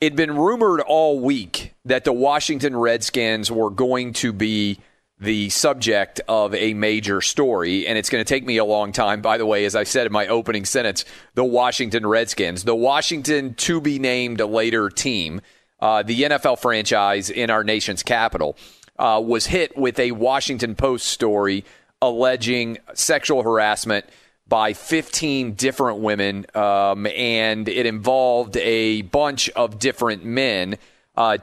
It'd been rumored all week that the Washington Redskins were going to be the subject of a major story, and it's going to take me a long time. By the way, as I said in my opening sentence, the Washington Redskins, the Washington to-be-named later team, the NFL franchise in our nation's capital, was hit with a Washington Post story alleging sexual harassment by 15 different women, and it involved a bunch of different men.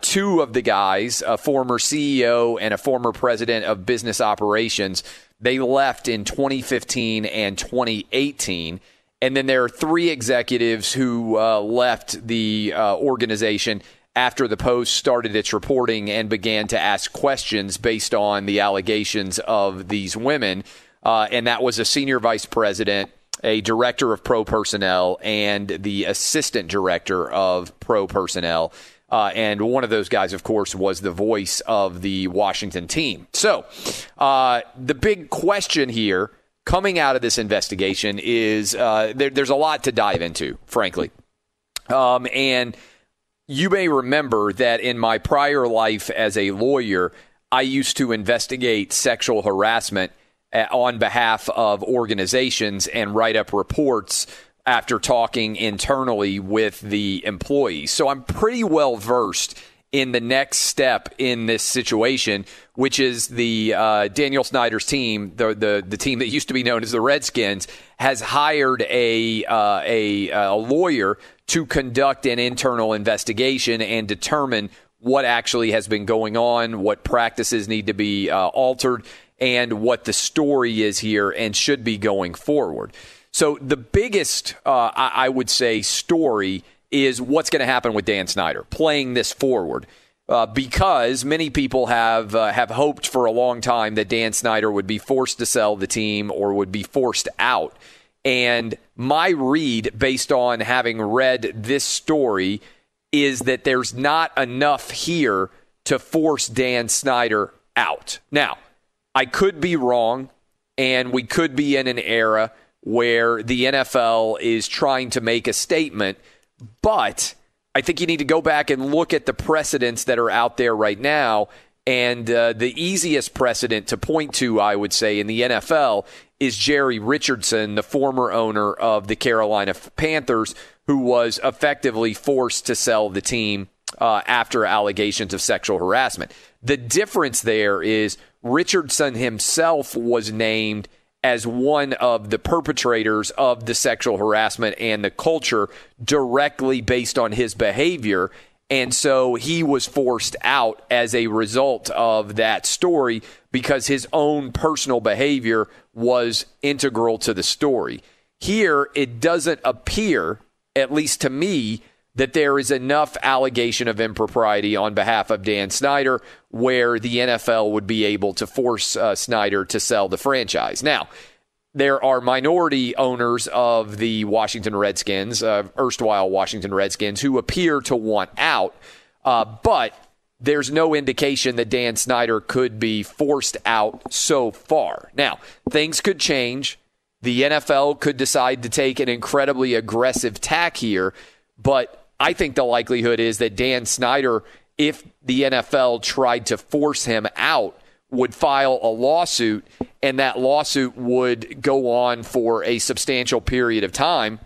Two of the guys, a former CEO and a former president of business operations, they left in 2015 and 2018. And then there are three executives who left the organization after the Post started its reporting and began to ask questions based on the allegations of these women. And that was a senior vice president, a director of pro personnel, and the assistant director of pro personnel. And one of those guys, of course, was the voice of the Washington team. So the big question here coming out of this investigation is there's a lot to dive into, frankly. And you may remember that in my prior life as a lawyer, I used to investigate sexual harassment on behalf of organizations and write up reports after talking internally with the employees. So I'm pretty well versed in the next step in this situation, which is the Daniel Snyder's team, the team that used to be known as the Redskins, has hired a lawyer to conduct an internal investigation and determine what actually has been going on, what practices need to be altered, and what the story is here and should be going forward. So the biggest, I would say, story is what's going to happen with Dan Snyder, playing this forward, because many people have hoped for a long time that Dan Snyder would be forced to sell the team or would be forced out. And my read, based on having read this story, is that there's not enough here to force Dan Snyder out. Now, I could be wrong, and we could be in an era where the NFL is trying to make a statement, but I think you need to go back and look at the precedents that are out there right now, and the easiest precedent to point to, I would say, in the NFL is Jerry Richardson, the former owner of the Carolina Panthers, who was effectively forced to sell the team after allegations of sexual harassment. The difference there is Richardson himself was named as one of the perpetrators of the sexual harassment and the culture directly based on his behavior. And so he was forced out as a result of that story because his own personal behavior was integral to the story. Here, it doesn't appear, at least to me, that there is enough allegation of impropriety on behalf of Dan Snyder where the NFL would be able to force Snyder to sell the franchise. Now, there are minority owners of the Washington Redskins, erstwhile Washington Redskins, who appear to want out, but there's no indication that Dan Snyder could be forced out so far. Now, things could change. The NFL could decide to take an incredibly aggressive tack here, but I think the likelihood is that Dan Snyder, if the NFL tried to force him out, would file a lawsuit, and that lawsuit would go on for a substantial period of time.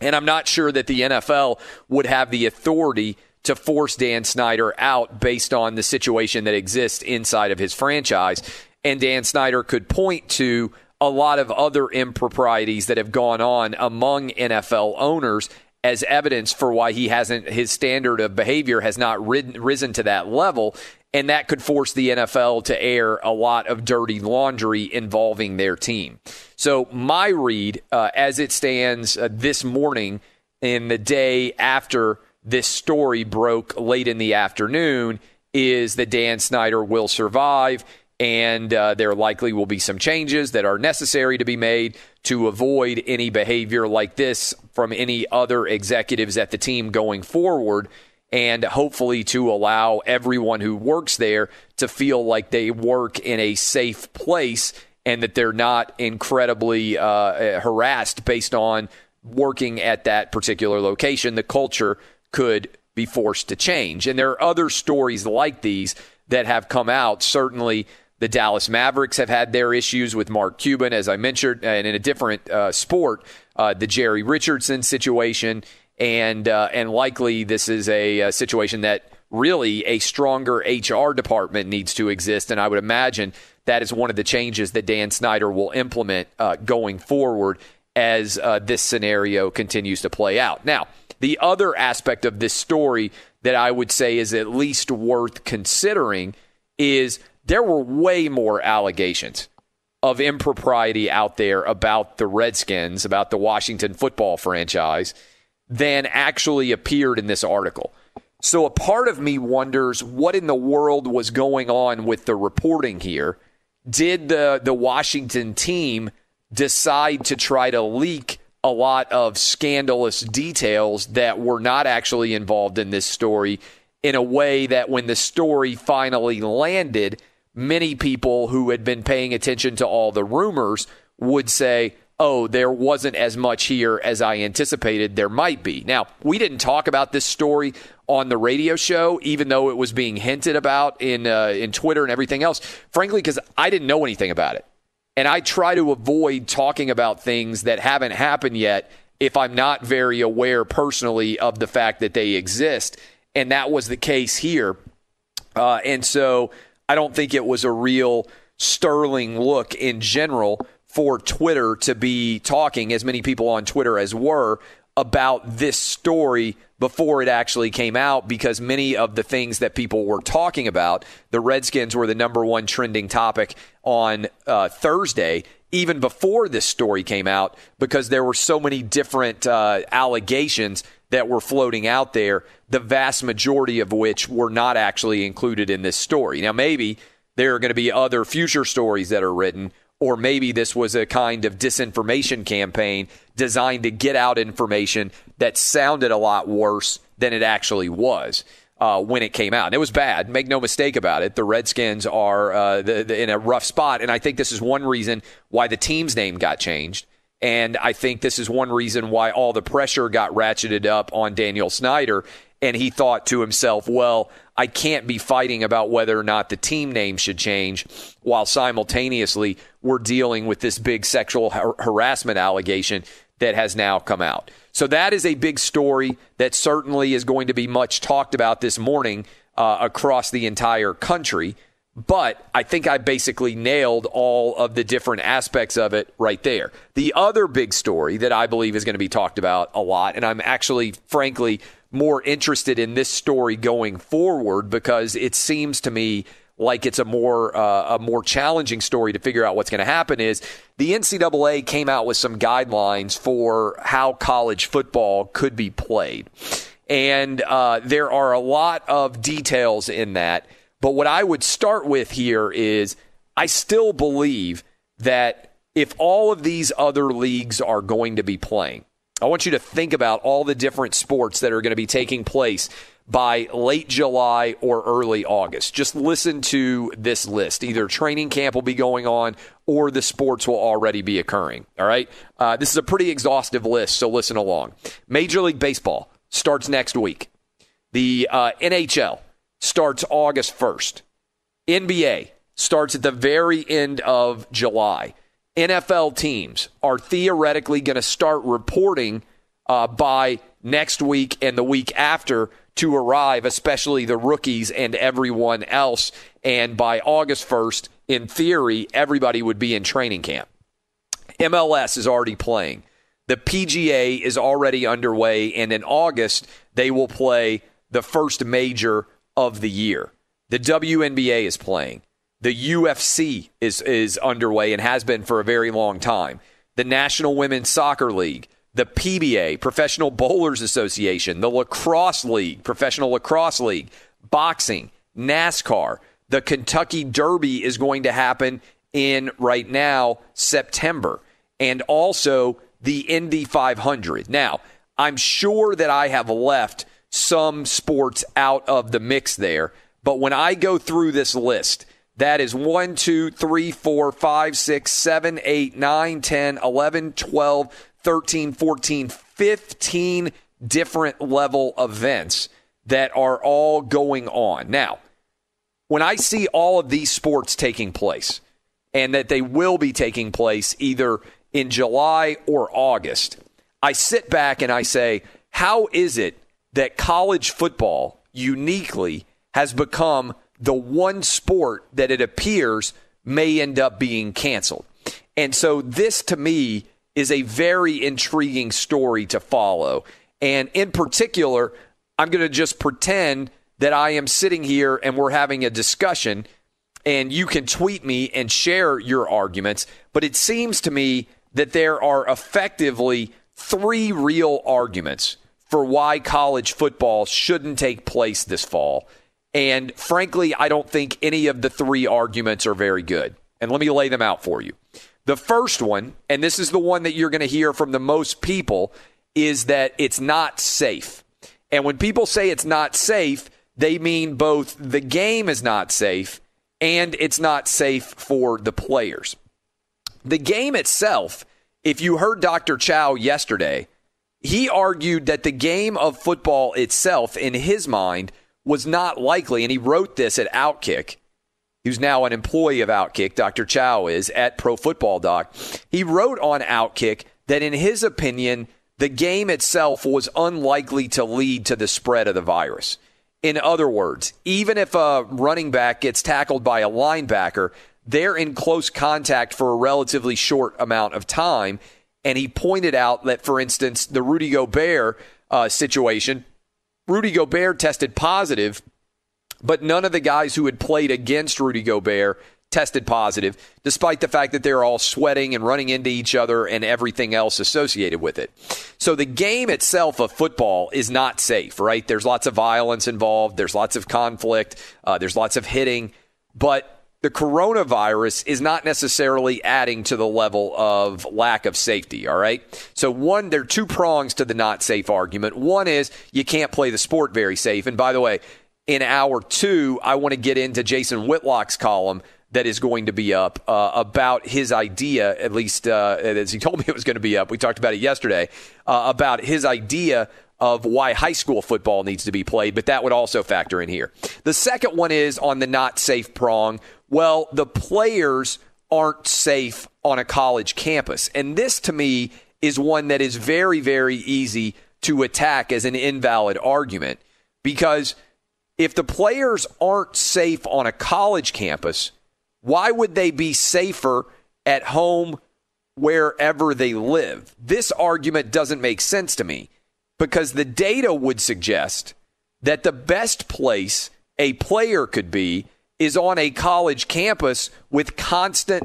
And I'm not sure that the NFL would have the authority to force Dan Snyder out based on the situation that exists inside of his franchise. And Dan Snyder could point to a lot of other improprieties that have gone on among NFL owners as evidence for why he hasn't, his standard of behavior has not risen to that level. And that could force the NFL to air a lot of dirty laundry involving their team. So my read, as it stands this morning in the day after this story broke late in the afternoon, is that Dan Snyder will survive, and there likely will be some changes that are necessary to be made to avoid any behavior like this from any other executives at the team going forward, and hopefully to allow everyone who works there to feel like they work in a safe place and that they're not incredibly harassed based on working at that particular location. The culture could be forced to change. And there are other stories like these that have come out. Certainly the Dallas Mavericks have had their issues with Mark Cuban, as I mentioned, and in a different sport, the Jerry Richardson situation. And likely this is a situation that really a stronger HR department needs to exist. And I would imagine that is one of the changes that Dan Snyder will implement going forward as this scenario continues to play out. Now, the other aspect of this story that I would say is at least worth considering is there were way more allegations of impropriety out there about the Redskins, about the Washington football franchise, than actually appeared in this article. So a part of me wonders what in the world was going on with the reporting here. Did the Washington team decide to try to leak a lot of scandalous details that were not actually involved in this story in a way that when the story finally landed, many people who had been paying attention to all the rumors would say, oh, there wasn't as much here as I anticipated there might be. Now, we didn't talk about this story on the radio show, even though it was being hinted about in Twitter and everything else, frankly, because I didn't know anything about it. And I try to avoid talking about things that haven't happened yet if I'm not very aware personally of the fact that they exist. And that was the case here. And so I don't think it was a real sterling look in general for Twitter to be talking, as many people on Twitter as were, about this story before it actually came out, because many of the things that people were talking about, the Redskins were the #1 trending topic on Thursday, even before this story came out, because there were so many different allegations that were floating out there, the vast majority of which were not actually included in this story. Now, maybe there are going to be other future stories that are written, or maybe this was a kind of disinformation campaign designed to get out information that sounded a lot worse than it actually was when it came out. And it was bad. Make no mistake about it. The Redskins are in a rough spot. And I think this is one reason why the team's name got changed. And I think this is one reason why all the pressure got ratcheted up on Daniel Snyder. And he thought to himself, well, I can't be fighting about whether or not the team name should change while simultaneously we're dealing with this big sexual harassment allegation that has now come out. So that is a big story that certainly is going to be much talked about this morning across the entire country. But I think I basically nailed all of the different aspects of it right there. The other big story that I believe is going to be talked about a lot, and I'm actually, frankly, more interested in this story going forward because it seems to me like it's a more challenging story to figure out what's going to happen, is the NCAA came out with some guidelines for how college football could be played. And there are a lot of details in that. But what I would start with here is I still believe that if all of these other leagues are going to be playing, I want you to think about all the different sports that are going to be taking place by late July or early August. Just listen to this list. Either training camp will be going on or the sports will already be occurring. All right. This is a pretty exhaustive list, so listen along. Major League Baseball starts next week. The NHL starts August 1st. NBA starts at the very end of July. NFL teams are theoretically going to start reporting by next week and the week after to arrive, especially the rookies and everyone else. And by August 1st, in theory, everybody would be in training camp. MLS is already playing. The PGA is already underway. And in August, they will play the first major of the year. The WNBA is playing. The UFC is underway and has been for a very long time. The National Women's Soccer League, the PBA, Professional Bowlers Association, the Lacrosse League, Professional Lacrosse League, boxing, NASCAR. The Kentucky Derby is going to happen in, right now, September. And also the Indy 500. Now, I'm sure that I have left some sports out of the mix there, but when I go through this list, that is 1, 2, 3, 4, 5, 6, 7, 8, 9, 10, 11, 12, 13, 14, 15 different level events that are all going on. Now, when I see all of these sports taking place, and that they will be taking place either in July or August, I sit back and I say, how is it that college football uniquely has become the one sport that it appears may end up being canceled? And so this, to me, is a very intriguing story to follow. And in particular, I'm going to just pretend that I am sitting here and we're having a discussion, and you can tweet me and share your arguments. But it seems to me that there are effectively three real arguments for why college football shouldn't take place this fall. And frankly, I don't think any of the three arguments are very good. And let me lay them out for you. The first one, and this is the one that you're going to hear from the most people, is that it's not safe. And when people say it's not safe, they mean both the game is not safe and it's not safe for the players. The game itself, if you heard Dr. Chow yesterday, he argued that the game of football itself, in his mind, was not likely, and he wrote this at Outkick. He was now an employee of Outkick. Dr. Chow is at Pro Football Doc. He wrote on Outkick that, in his opinion, the game itself was unlikely to lead to the spread of the virus. In other words, even if a running back gets tackled by a linebacker, they're in close contact for a relatively short amount of time. And he pointed out that, for instance, the Rudy Gobert situation, Rudy Gobert tested positive, but none of the guys who had played against Rudy Gobert tested positive, despite the fact that they're all sweating and running into each other and everything else associated with it. So the game itself of football is not safe, right? There's lots of violence involved. There's lots of conflict. There's lots of hitting. But the coronavirus is not necessarily adding to the level of lack of safety, all right? So one, there are two prongs to the not safe argument. One is you can't play the sport very safe. And by the way, in hour two, I want to get into Jason Whitlock's column that is going to be up about his idea, at least as he told me it was going to be up. We talked about it yesterday, about his idea of why high school football needs to be played, but that would also factor in here. The second one is on the not safe prong. Well, the players aren't safe on a college campus. And this, to me, is one that is very, very easy to attack as an invalid argument, because if the players aren't safe on a college campus, why would they be safer at home wherever they live? This argument doesn't make sense to me, because the data would suggest that the best place a player could be is on a college campus with constant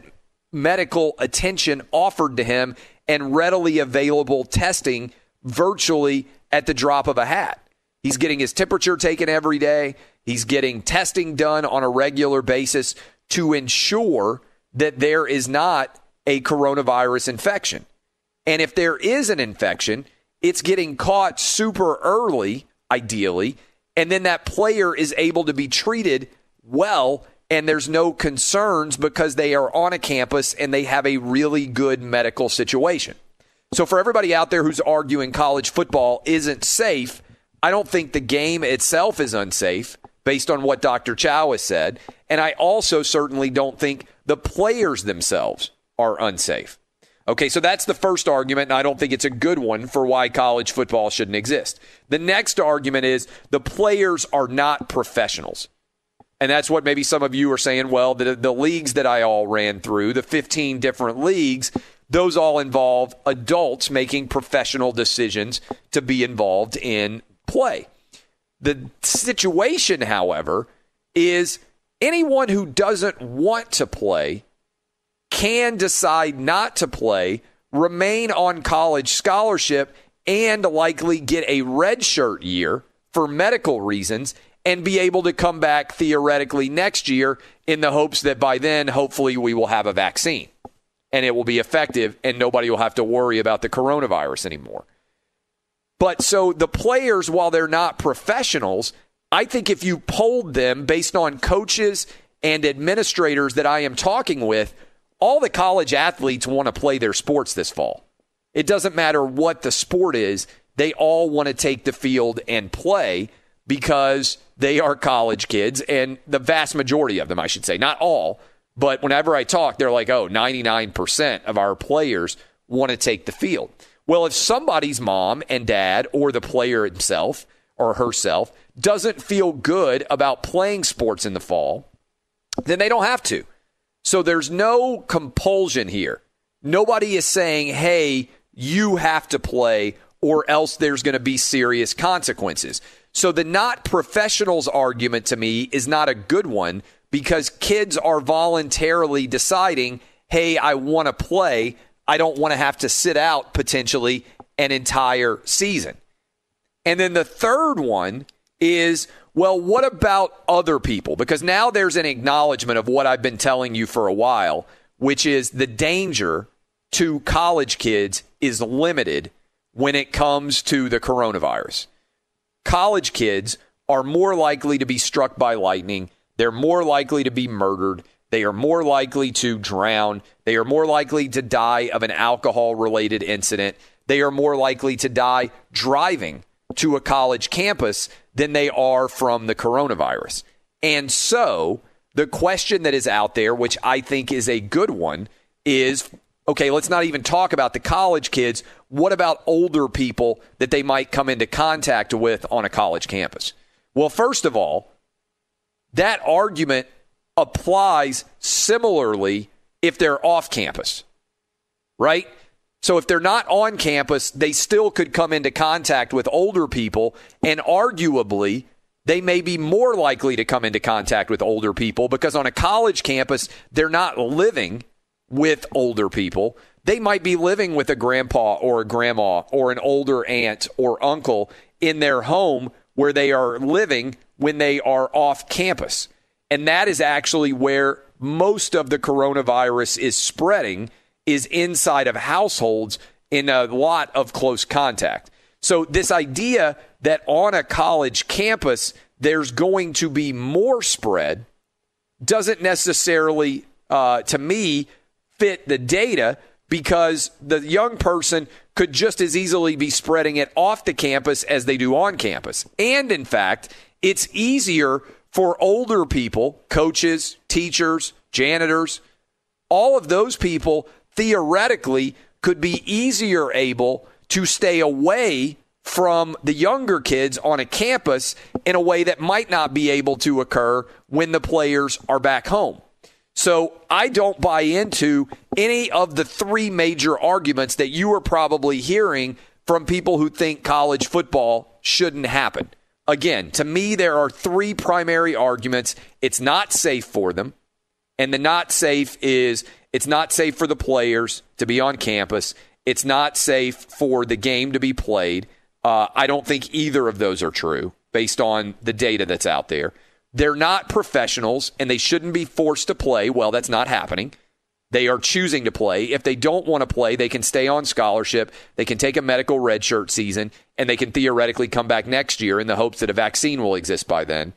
medical attention offered to him and readily available testing virtually at the drop of a hat. He's getting his temperature taken every day. He's getting testing done on a regular basis to ensure that there is not a coronavirus infection. And if there is an infection, it's getting caught super early, ideally, and then that player is able to be treated well, and there's no concerns because they are on a campus and they have a really good medical situation. So for everybody out there who's arguing college football isn't safe, I don't think the game itself is unsafe based on what Dr. Chow has said. And I also certainly don't think the players themselves are unsafe. Okay, so that's the first argument, and I don't think it's a good one for why college football shouldn't exist. The next argument is the players are not professionals. And that's what maybe some of you are saying, well, the leagues that I all ran through, the 15 different leagues, those all involve adults making professional decisions to be involved in play. The situation, however, is anyone who doesn't want to play can decide not to play, remain on college scholarship, and likely get a redshirt year for medical reasons, and be able to come back theoretically next year in the hopes that by then, hopefully, we will have a vaccine and it will be effective and nobody will have to worry about the coronavirus anymore. But so the players, while they're not professionals, I think if you polled them based on coaches and administrators that I am talking with, all the college athletes want to play their sports this fall. It doesn't matter what the sport is. They all want to take the field and play because they are college kids, and the vast majority of them, I should say, not all, but whenever I talk, they're like, oh, 99% of our players want to take the field. Well, if somebody's mom and dad or the player himself or herself doesn't feel good about playing sports in the fall, then they don't have to. So there's no compulsion here. Nobody is saying, hey, you have to play or else there's going to be serious consequences. So the not professionals argument to me is not a good one, because kids are voluntarily deciding, hey, I want to play. I don't want to have to sit out potentially an entire season. And then the third one is, well, what about other people? Because now there's an acknowledgement of what I've been telling you for a while, which is the danger to college kids is limited when it comes to the coronavirus. College kids are more likely to be struck by lightning. They're more likely to be murdered. They are more likely to drown. They are more likely to die of an alcohol-related incident. They are more likely to die driving to a college campus than they are from the coronavirus. And so the question that is out there, which I think is a good one, is, okay, let's not even talk about the college kids. What about older people that they might come into contact with on a college campus? Well, first of all, that argument applies similarly if they're off campus, right? So if they're not on campus, they still could come into contact with older people, and arguably they may be more likely to come into contact with older people because on a college campus, they're not living with older people. They might be living with a grandpa or a grandma or an older aunt or uncle in their home where they are living when they are off campus. And that is actually where most of the coronavirus is spreading, is inside of households in a lot of close contact. So this idea that on a college campus, there's going to be more spread doesn't necessarily, to me, fit the data, because the young person could just as easily be spreading it off the campus as they do on campus. And in fact, it's easier for older people, coaches, teachers, janitors, all of those people theoretically could be easier able to stay away from the younger kids on a campus in a way that might not be able to occur when the players are back home. So I don't buy into any of the three major arguments that you are probably hearing from people who think college football shouldn't happen. Again, to me, there are three primary arguments. It's not safe for them. And the not safe is it's not safe for the players to be on campus. It's not safe for the game to be played. I don't think either of those are true based on the data that's out there. They're not professionals, and they shouldn't be forced to play. Well, that's not happening. They are choosing to play. If they don't want to play, they can stay on scholarship. They can take a medical redshirt season, and they can theoretically come back next year in the hopes that a vaccine will exist by then.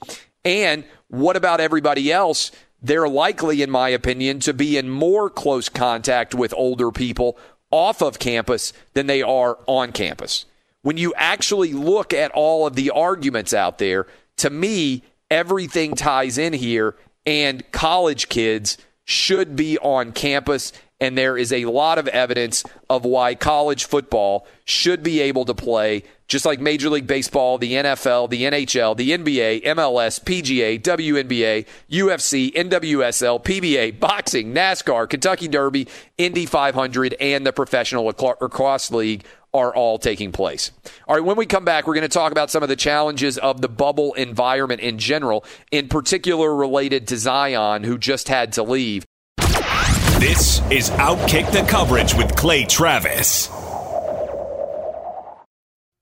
And what about everybody else? They're likely, in my opinion, to be in more close contact with older people off of campus than they are on campus. When you actually look at all of the arguments out there, to me, everything ties in here, and college kids should be on campus, and there is a lot of evidence of why college football should be able to play, just like Major League Baseball, the NFL, the NHL, the NBA, MLS, PGA, WNBA, UFC, NWSL, PBA, boxing, NASCAR, Kentucky Derby, Indy 500, and the Professional Lacrosse League are all taking place. All right, when we come back, we're going to talk about some of the challenges of the bubble environment in general, in particular related to Zion, who just had to leave. This is Outkick the Coverage with Clay Travis.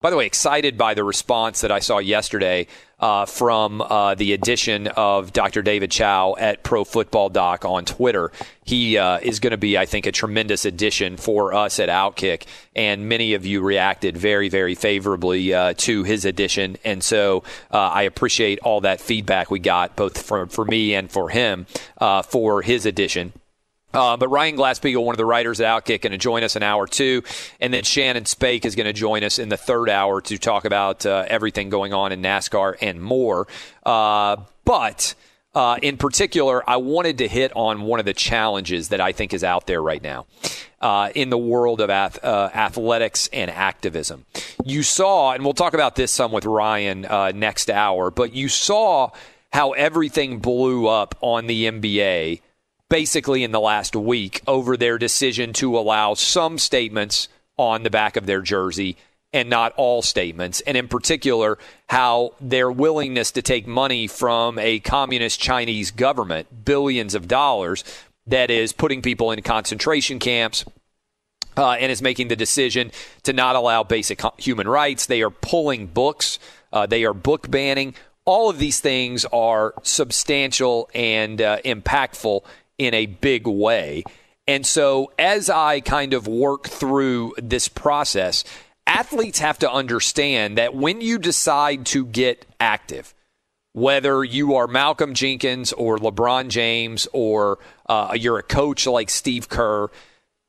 By the way, excited by the response that I saw yesterday from the addition of Dr. David Chow at Pro Football Doc on Twitter. He is going to be, I think, a tremendous addition for us at Outkick. And many of you reacted very, very favorably to his addition. And so I appreciate all that feedback we got, both for me and for him, for his addition. But Ryan Glasspiegel, one of the writers at Outkick, going to join us in hour two. And then Shannon Spake is going to join us in the third hour to talk about everything going on in NASCAR and more. But in particular, I wanted to hit on one of the challenges that I think is out there right now in the world of athletics and activism. You saw, and we'll talk about this some with Ryan next hour, but you saw how everything blew up on the NBA basically in the last week over their decision to allow some statements on the back of their jersey and not all statements, and in particular, how their willingness to take money from a communist Chinese government, billions of dollars, that is putting people in concentration camps and is making the decision to not allow basic human rights. They are pulling books. They are book banning. All of these things are substantial and impactful in a big way. And so as I kind of work through this process, athletes have to understand that when you decide to get active, whether you are Malcolm Jenkins or LeBron James or you're a coach like Steve Kerr,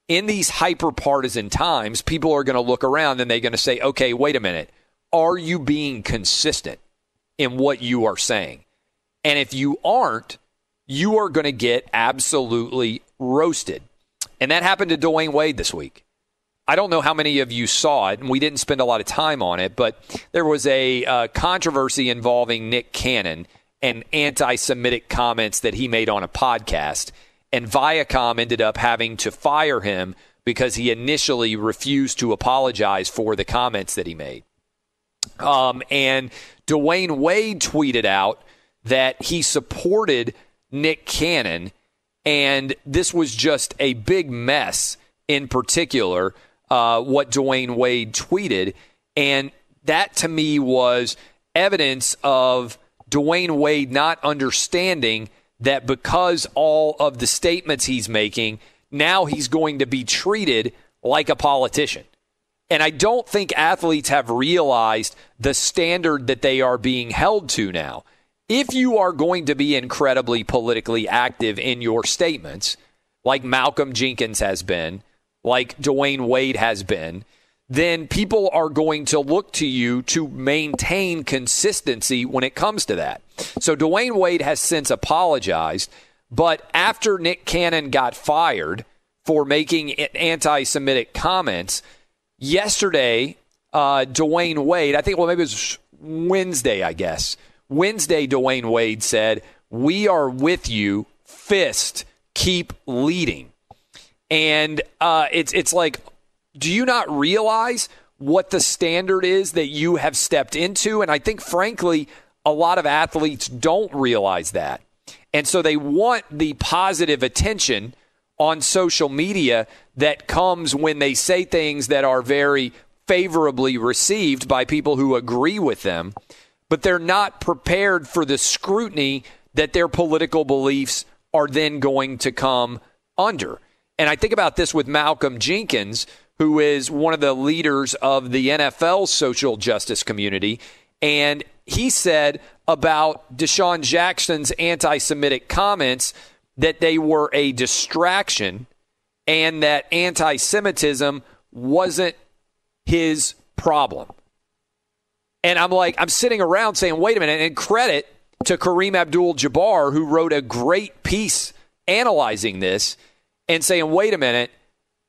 in these hyper-partisan times, people are going to look around and they're going to say, okay, wait a minute. Are you being consistent in what you are saying? And if you aren't, you are going to get absolutely roasted. And that happened to Dwyane Wade this week. I don't know how many of you saw it, and we didn't spend a lot of time on it, but there was a controversy involving Nick Cannon and anti-Semitic comments that he made on a podcast. And Viacom ended up having to fire him because he initially refused to apologize for the comments that he made. And Dwyane Wade tweeted out that he supported Nick Cannon, and this was just a big mess, in particular, what Dwyane Wade tweeted. And that, to me, was evidence of Dwyane Wade not understanding that because all of the statements he's making, now he's going to be treated like a politician. And I don't think athletes have realized the standard that they are being held to now. If you are going to be incredibly politically active in your statements, like Malcolm Jenkins has been, like Dwyane Wade has been, then people are going to look to you to maintain consistency when it comes to that. So Dwyane Wade has since apologized, but after Nick Cannon got fired for making anti-Semitic comments, yesterday, Dwyane Wade, I think, well, maybe it was Wednesday, I guess, Wednesday, Dwyane Wade said, "We are with you, fist, keep leading." And it's like, do you not realize what the standard is that you have stepped into? And I think, frankly, a lot of athletes don't realize that. And so they want the positive attention on social media that comes when they say things that are very favorably received by people who agree with them, but they're not prepared for the scrutiny that their political beliefs are then going to come under. And I think about this with Malcolm Jenkins, who is one of the leaders of the NFL social justice community, and he said about Deshaun Jackson's anti-Semitic comments that they were a distraction and that anti-Semitism wasn't his problem. And I'm like, I'm sitting around saying, wait a minute, and credit to Kareem Abdul-Jabbar, who wrote a great piece analyzing this and saying, wait a minute,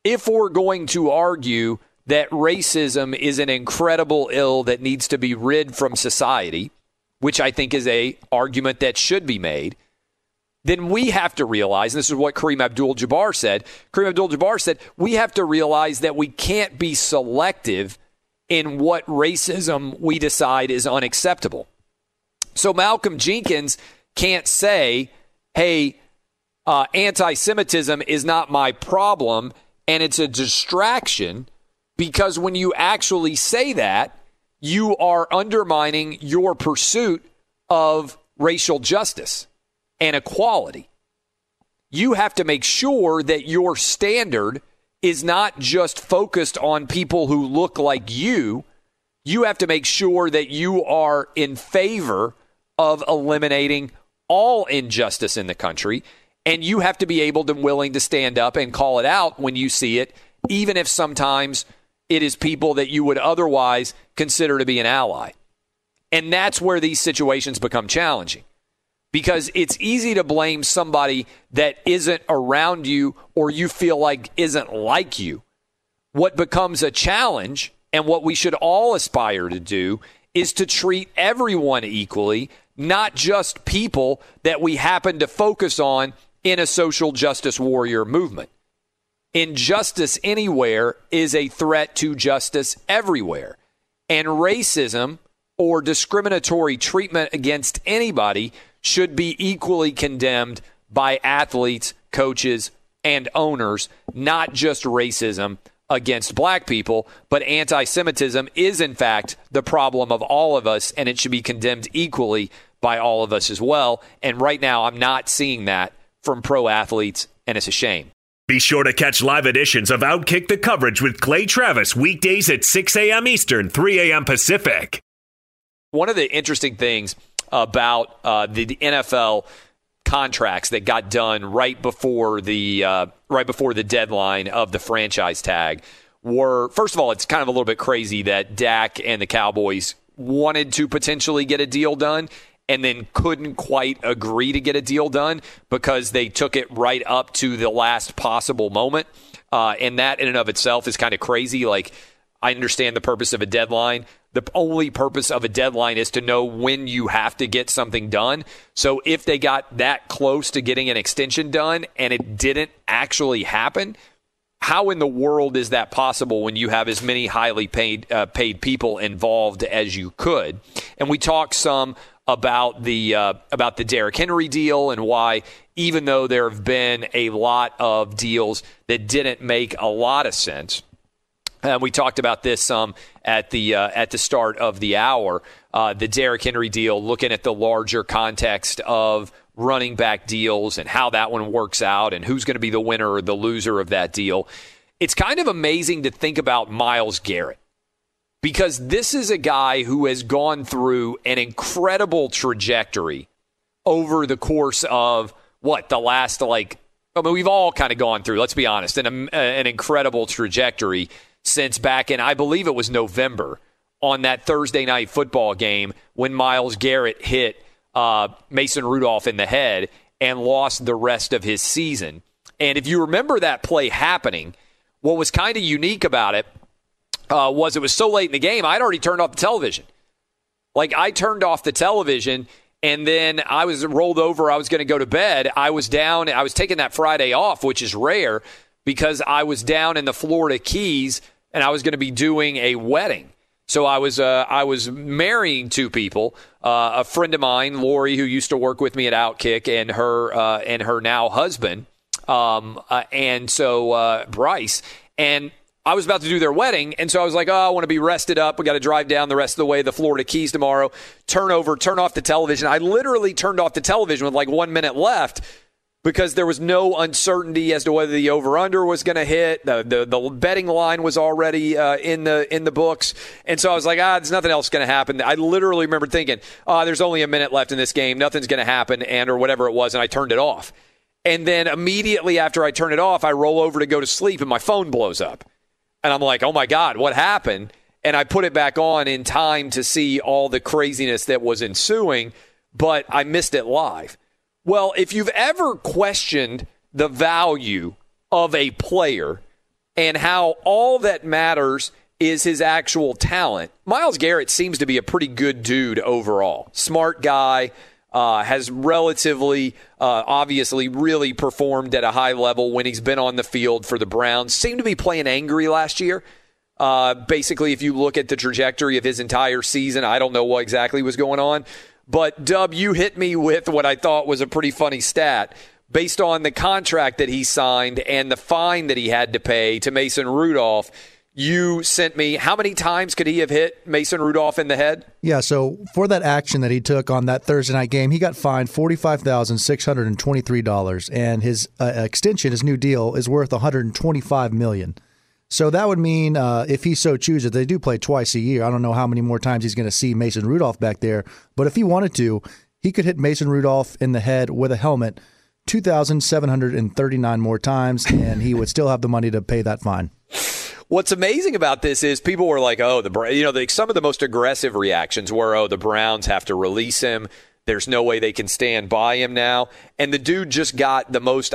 if we're going to argue that racism is an incredible ill that needs to be rid from society, which I think is a argument that should be made, then we have to realize, and this is what Kareem Abdul-Jabbar said, we have to realize that we can't be selective in what racism we decide is unacceptable. So Malcolm Jenkins can't say, hey, anti-Semitism is not my problem and it's a distraction, because when you actually say that, you are undermining your pursuit of racial justice and equality. You have to make sure that your standard is not just focused on people who look like you. You have to make sure that you are in favor of eliminating all injustice in the country, and you have to be able to willing to stand up and call it out when you see it, even if sometimes it is people that you would otherwise consider to be an ally. And that's where these situations become challenging, because it's easy to blame somebody that isn't around you or you feel like isn't like you. What becomes a challenge, and what we should all aspire to do, is to treat everyone equally, not just people that we happen to focus on in a social justice warrior movement. Injustice anywhere is a threat to justice everywhere. And racism or discriminatory treatment against anybody should be equally condemned by athletes, coaches, and owners, not just racism against black people. But anti-Semitism is, in fact, the problem of all of us, and it should be condemned equally by all of us as well. And right now, I'm not seeing that from pro athletes, and it's a shame. Be sure to catch live editions of Outkick the Coverage with Clay Travis weekdays at 6 a.m. Eastern, 3 a.m. Pacific. One of the interesting things about the NFL contracts that got done right before the deadline of the franchise tag were, first of all, it's kind of a little bit crazy that Dak and the Cowboys wanted to potentially get a deal done and then couldn't quite agree to get a deal done because they took it right up to the last possible moment. And that in and of itself is kind of crazy. Like, I understand the purpose of a deadline. The only purpose of a deadline is to know when you have to get something done. So if they got that close to getting an extension done and it didn't actually happen, how in the world is that possible when you have as many highly paid people involved as you could? And we talked some about the Derrick Henry deal and why, even though there have been a lot of deals that didn't make a lot of sense, and we talked about this some at the start of the hour, the Derrick Henry deal, looking at the larger context of running back deals and how that one works out and who's going to be the winner or the loser of that deal. It's kind of amazing to think about Myles Garrett, because this is a guy who has gone through an incredible trajectory over the course of we've all kind of gone through, let's be honest, an incredible trajectory since back in, I believe it was November, on that Thursday night football game when Myles Garrett hit Mason Rudolph in the head and lost the rest of his season. And if you remember that play happening, what was kind of unique about it was it was so late in the game, I'd already turned off the television. Like, I turned off the television, and then I was rolled over. I was going to go to bed. I was down. I was taking that Friday off, which is rare, because I was down in the Florida Keys, and I was going to be doing a wedding. So I was marrying two people, a friend of mine, Lori, who used to work with me at Outkick, and her now husband, and so Bryce. And I was about to do their wedding, and so I was like, oh, I want to be rested up. We got to drive down the rest of the way, the Florida Keys tomorrow, turn off the television. I literally turned off the television with like 1 minute left because there was no uncertainty as to whether the over-under was going to hit. The betting line was already in the books. And so I was like, there's nothing else going to happen. I literally remember thinking, there's only a minute left in this game. Nothing's going to happen, or whatever it was, and I turned it off. And then immediately after I turn it off, I roll over to go to sleep, and my phone blows up. And I'm like, oh, my God, what happened? And I put it back on in time to see all the craziness that was ensuing, but I missed it live. Well, if you've ever questioned the value of a player and how all that matters is his actual talent, Myles Garrett seems to be a pretty good dude overall. Smart guy, has relatively, obviously really performed at a high level when he's been on the field for the Browns. Seemed to be playing angry last year. Basically, if you look at the trajectory of his entire season, I don't know what exactly was going on. But, Dub, you hit me with what I thought was a pretty funny stat. Based on the contract that he signed and the fine that he had to pay to Mason Rudolph, you sent me, how many times could he have hit Mason Rudolph in the head? Yeah, so for that action that he took on that Thursday night game, he got fined $45,623, and his extension, his new deal, is worth $125 million. So that would mean, if he so chooses, they do play twice a year. I don't know how many more times he's going to see Mason Rudolph back there, but if he wanted to, he could hit Mason Rudolph in the head with a helmet 2,739 more times, and he would still have the money to pay that fine. What's amazing about this is people were like, some of the most aggressive reactions were, the Browns have to release him. There's no way they can stand by him now. And the dude just got the most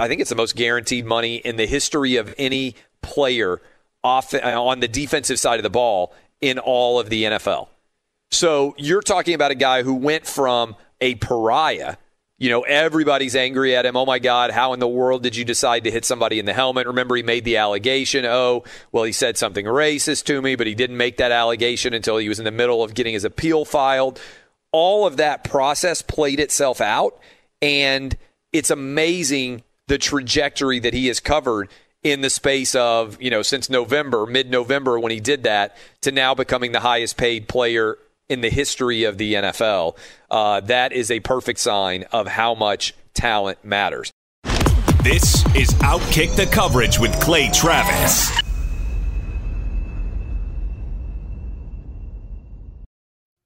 guaranteed money in the history of any player on the defensive side of the ball in all of the NFL. So you're talking about a guy who went from a pariah. Everybody's angry at him. Oh, my God, how in the world did you decide to hit somebody in the helmet? Remember, he made the allegation, he said something racist to me, but he didn't make that allegation until he was in the middle of getting his appeal filed. All of that process played itself out, and it's amazing the trajectory that he has covered in the space of, since November, mid-November when he did that, to now becoming the highest-paid player in the history of the NFL. That is a perfect sign of how much talent matters. This is Outkick the Coverage with Clay Travis.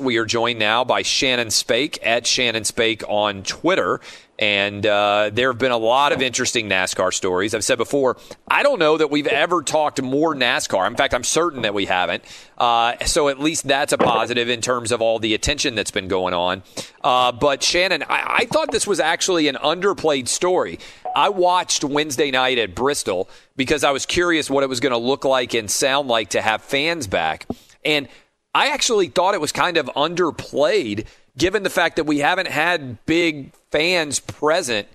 We are joined now by Shannon Spake at Shannon Spake on Twitter. And there have been a lot of interesting NASCAR stories. I've said before, I don't know that we've ever talked more NASCAR. In fact, I'm certain that we haven't. So at least that's a positive in terms of all the attention that's been going on. But Shannon, I thought this was actually an underplayed story. I watched Wednesday night at Bristol because I was curious what it was going to look like and sound like to have fans back. And I actually thought it was kind of underplayed, given the fact that we haven't had big fans present,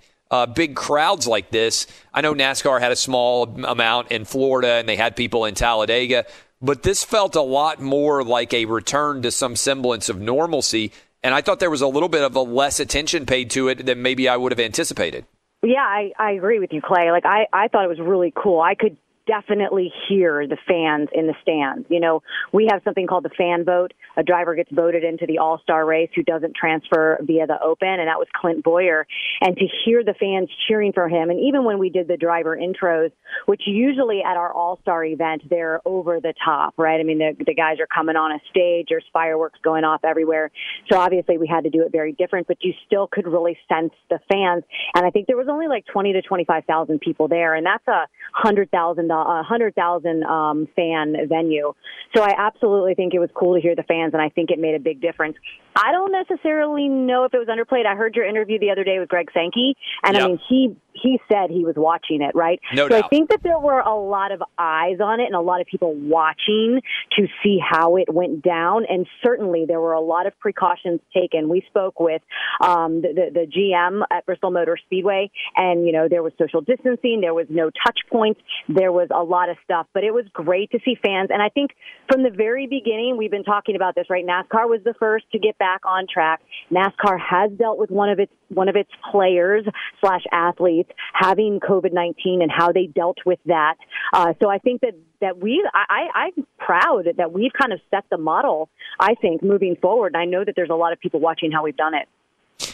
big crowds like this. I know NASCAR had a small amount in Florida, and they had people in Talladega, but this felt a lot more like a return to some semblance of normalcy, and I thought there was a little bit of a less attention paid to it than maybe I would have anticipated. Yeah, I agree with you, Clay. Like, I thought it was really cool. I could definitely hear the fans in the stands. You know, we have something called the fan vote. A driver gets voted into the all-star race who doesn't transfer via the open, and that was Clint Boyer. And to hear the fans cheering for him, and even when we did the driver intros, which usually at our all-star event, they're over the top, right? I mean, the guys are coming on a stage, there's fireworks going off everywhere. So obviously we had to do it very different, but you still could really sense the fans. And I think there was only like 20 to 25,000 people there, and that's a $100,000 fan venue. So I absolutely think it was cool to hear the fans, and I think it made a big difference. I don't necessarily know if it was underplayed. I heard your interview the other day with Greg Sankey, and yep. I mean, he said he was watching it, right? No doubt. I think that there were a lot of eyes on it and a lot of people watching to see how it went down, and certainly there were a lot of precautions taken. We spoke with the GM at Bristol Motor Speedway, and, you know, there was social distancing, there was no touch points, there was a lot of stuff, but it was great to see fans, and I think from the very beginning, we've been talking about this, right? NASCAR was the first to get back on track. NASCAR has dealt with one of its players / athletes having COVID-19 and how they dealt with that. So I think that I'm proud that we've kind of set the model, I think, moving forward. And I know that there's a lot of people watching how we've done it.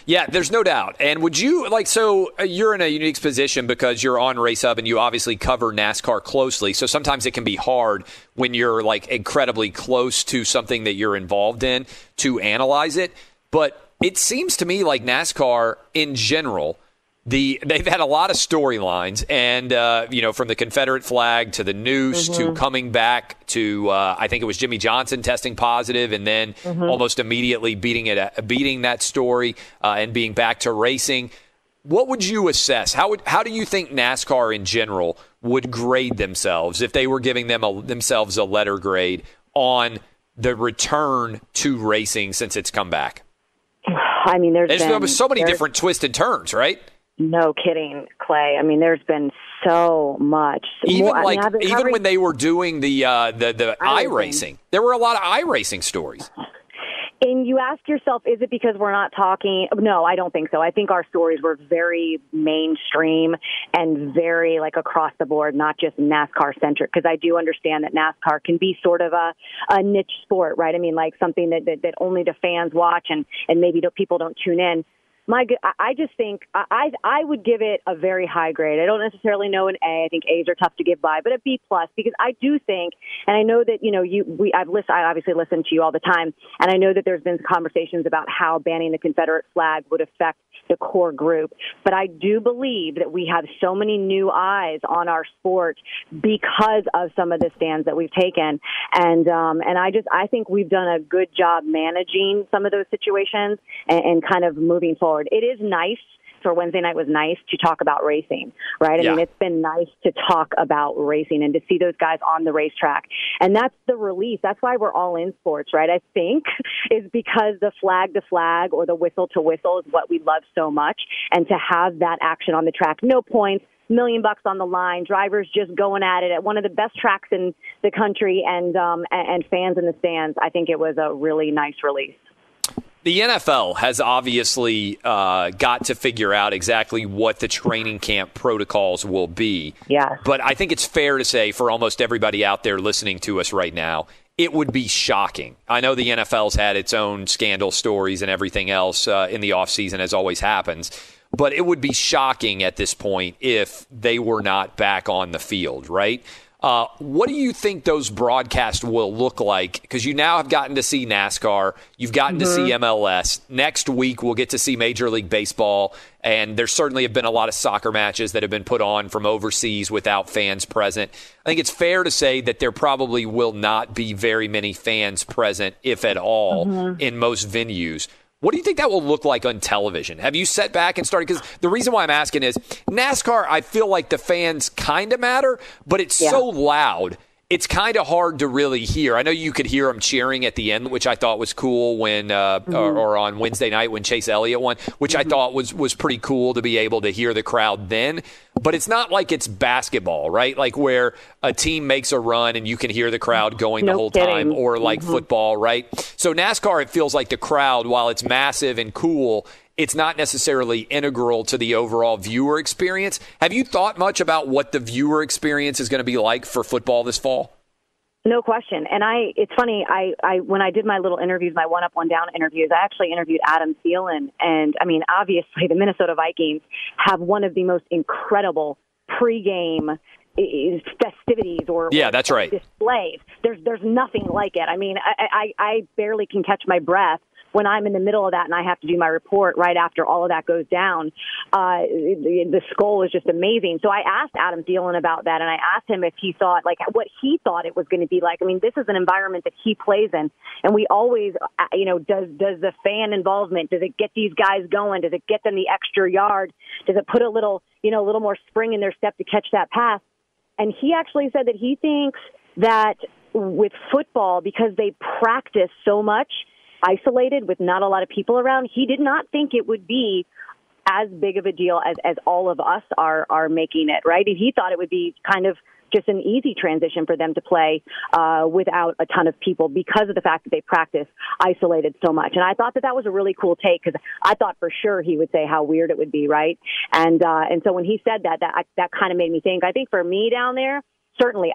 Yeah, there's no doubt. And would you, like, so you're in a unique position because you're on Race Hub and you obviously cover NASCAR closely. So sometimes it can be hard when you're, like, incredibly close to something that you're involved in to analyze it. But it seems to me like NASCAR in general, they've had a lot of storylines, and from the Confederate flag to the noose to coming back to I think it was Jimmy Johnson testing positive, and then almost immediately beating that story and being back to racing. What would you assess? How do you think NASCAR in general would grade themselves if they were giving themselves a letter grade on the return to racing since it's come back? I mean, there was so many different twists and turns, right? No kidding, Clay. I mean, there's been so much. Even when they were doing the iRacing, there were a lot of iRacing stories. And you ask yourself, is it because we're not talking? No, I don't think so. I think our stories were very mainstream and very like across the board, not just NASCAR centric. Because I do understand that NASCAR can be sort of a niche sport, right? I mean, like something that only the fans watch and maybe people don't tune in. I would give it a very high grade. I don't necessarily know an A. I think A's are tough to give by, but a B plus, because I do think, and I know that, I obviously listen to you all the time, and I know that there's been conversations about how banning the Confederate flag would affect the core group. But I do believe that we have so many new eyes on our sport because of some of the stands that we've taken. And I think we've done a good job managing some of those situations and kind of moving forward. It is nice, for Wednesday night was nice to talk about racing, right? I mean, it's been nice to talk about racing and to see those guys on the racetrack. And that's the relief. That's why we're all in sports, right? I think is because the flag to flag or the whistle to whistle is what we love so much. And to have that action on the track, no points, $1 million on the line, drivers just going at it at one of the best tracks in the country and fans in the stands. I think it was a really nice release. The NFL has obviously got to figure out exactly what the training camp protocols will be. Yeah. But I think it's fair to say for almost everybody out there listening to us right now, it would be shocking. I know the NFL's had its own scandal stories and everything else in the offseason, as always happens. But it would be shocking at this point if they were not back on the field, right? What do you think those broadcasts will look like? Because you now have gotten to see NASCAR. You've gotten to see MLS. Next week, we'll get to see Major League Baseball. And there certainly have been a lot of soccer matches that have been put on from overseas without fans present. I think it's fair to say that there probably will not be very many fans present, if at all, in most venues. What do you think that will look like on television? Have you sat back and started? Because the reason why I'm asking is NASCAR, I feel like the fans kind of matter, but it's so loud. It's kind of hard to really hear. I know you could hear them cheering at the end, which I thought was cool when or on Wednesday night when Chase Elliott won, which I thought was pretty cool to be able to hear the crowd then. But it's not like it's basketball, right? Like where a team makes a run and you can hear the crowd going the whole time, or like football, right? So NASCAR, it feels like the crowd, while it's massive and cool, it's not necessarily integral to the overall viewer experience. Have you thought much about what the viewer experience is going to be like for football this fall? No question. And it's funny, I when I did my little interviews, my one-up, one-down interviews, I actually interviewed Adam Thielen. And, I mean, obviously the Minnesota Vikings have one of the most incredible pregame festivities or that's right, displays. There's nothing like it. I mean, I barely can catch my breath when I'm in the middle of that and I have to do my report right after all of that goes down. The skull is just amazing. So I asked Adam Thielen about that, and I asked him if he thought, like, what he thought it was going to be like. I mean, this is an environment that he plays in, and we always, does the fan involvement, does it get these guys going? Does it get them the extra yard? Does it put a little more spring in their step to catch that pass? And he actually said that he thinks that with football, because they practice so much, isolated with not a lot of people around, he did not think it would be as big of a deal as all of us are making it, right? And he thought it would be kind of just an easy transition for them to play without a ton of people because of the fact that they practice isolated so much. And I thought that was a really cool take, because I thought for sure he would say how weird it would be, right? And so when he said that kind of made me think. I think for me down there, certainly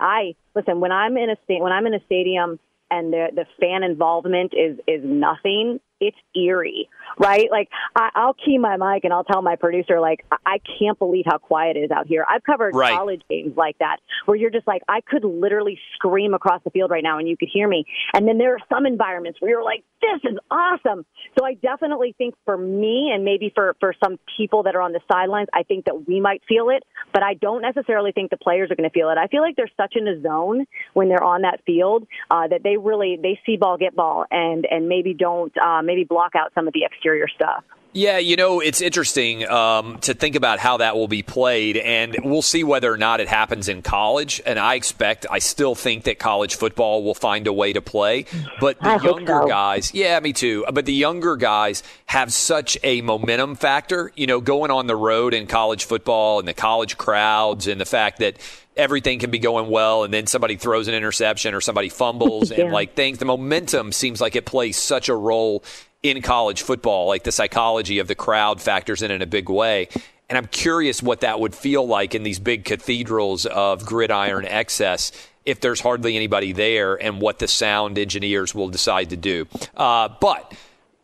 when I'm in a stadium, and the fan involvement is nothing, it's eerie, right? Like, I'll key my mic and I'll tell my producer, like, I can't believe how quiet it is out here. I've covered college games like that where you're just like, I could literally scream across the field right now and you could hear me. And then there are some environments where you're like, this is awesome. So I definitely think for me and maybe for some people that are on the sidelines, I think that we might feel it, but I don't necessarily think the players are going to feel it. I feel like they're such in a zone when they're on that field that they really, they see ball, get ball, and maybe don't, maybe block out some of the exterior stuff. Yeah, you know, it's interesting to think about how that will be played, and we'll see whether or not it happens in college. And I still think that college football will find a way to play. But the younger guys, yeah, me too. But the younger guys have such a momentum factor, you know, going on the road in college football and the college crowds and the fact that everything can be going well, and then somebody throws an interception or somebody fumbles and like things. The momentum seems like it plays such a role in college football, like the psychology of the crowd factors in a big way. And I'm curious what that would feel like in these big cathedrals of gridiron excess if there's hardly anybody there and what the sound engineers will decide to do. But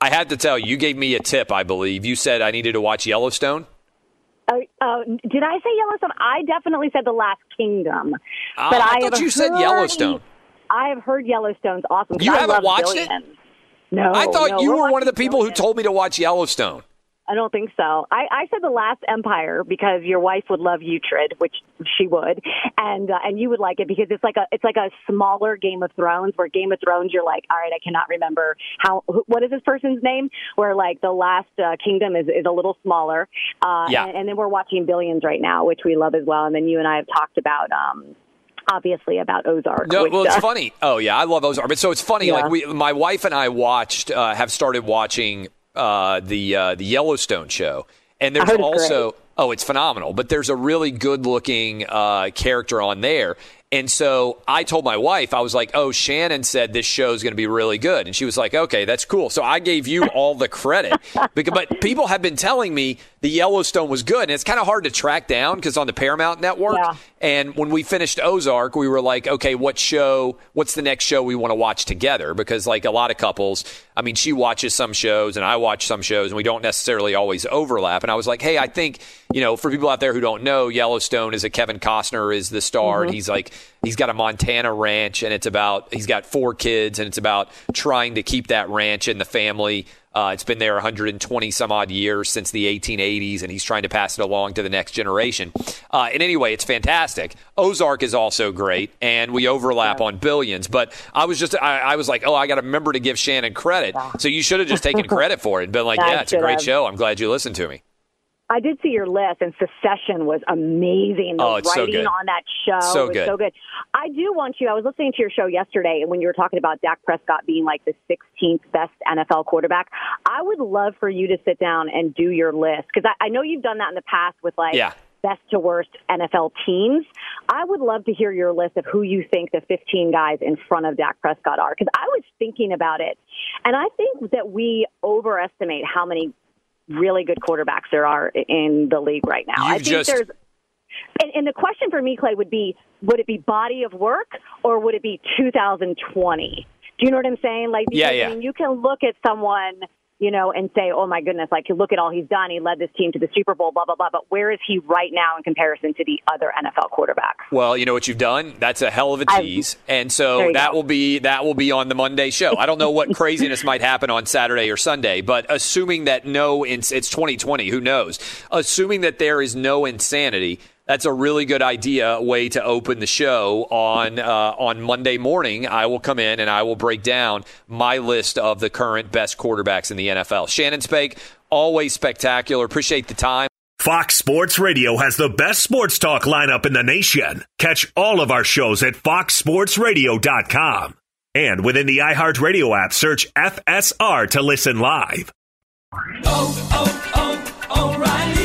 I have to tell you, you gave me a tip, I believe. You said I needed to watch Yellowstone. Did I say Yellowstone? I definitely said The Last Kingdom. But I thought you said Yellowstone. I have heard Yellowstone's awesome. You haven't watched it? No. I thought you were one of the people who told me to watch Yellowstone. I don't think so. I said The Last Empire because your wife would love Uhtred, which she would, and you would like it because it's like a smaller Game of Thrones, where Game of Thrones you're like, all right, I cannot remember what is this person's name, where like The Last Kingdom is a little smaller, and then we're watching Billions right now, which we love as well, and then you and I have talked about. Obviously about Ozark. No, well, it's funny. Oh yeah, I love Ozark. But so it's funny. Yeah. Like my wife and I have started watching the Yellowstone show, and there's also it's phenomenal. But there's a really good looking character on there, and so I told my wife, I was like, "Oh, Shannon said this show is going to be really good," and she was like, "Okay, that's cool." So I gave you all the credit, but people have been telling me the Yellowstone was good, and it's kind of hard to track down because on the Paramount Network. Yeah. And when we finished Ozark, we were like, okay, what's the next show we want to watch together? Because like a lot of couples, I mean, she watches some shows and I watch some shows and we don't necessarily always overlap. And I was like, hey, I think, you know, for people out there who don't know, Yellowstone is Kevin Costner is the star. Mm-hmm. And he's got a Montana ranch and he's got 4 kids and it's about trying to keep that ranch in the family. It's been there 120 some odd years since the 1880s, and he's trying to pass it along to the next generation. And anyway, it's fantastic. Ozark is also great, and we overlap on Billions. But I was I was like, oh, I got to remember to give Shannon credit. So you should have just taken credit for it and been like, yeah, it's a great show. I'm glad you listened to me. I did see your list, and Succession was amazing. Oh, it's so good. The writing on that show was so good. I do want I was listening to your show yesterday, and when you were talking about Dak Prescott being like the 16th best NFL quarterback, I would love for you to sit down and do your list, because I know you've done that in the past with best to worst NFL teams. I would love to hear your list of who you think the 15 guys in front of Dak Prescott are, because I was thinking about it, and I think that we overestimate how many really good quarterbacks there are in the league right now. And the question for me, Clay, would be, would it be body of work or would it be 2020? Do you know what I'm saying? Like, I mean, you can look at someone, you know, and say, oh my goodness, like, look at all he's done. He led this team to the Super Bowl, blah, blah, blah. But where is he right now in comparison to the other NFL quarterbacks? Well, you know what you've done? That's a hell of a tease. And so that will be on the Monday show. I don't know what craziness might happen on Saturday or Sunday, but assuming that it's 2020, who knows? Assuming that there is no insanity, that's a really good way to open the show on Monday morning. I will come in and I will break down my list of the current best quarterbacks in the NFL. Shannon Spake, always spectacular. Appreciate the time. Fox Sports Radio has the best sports talk lineup in the nation. Catch all of our shows at foxsportsradio.com. And within the iHeartRadio app, search FSR to listen live. O'Reilly.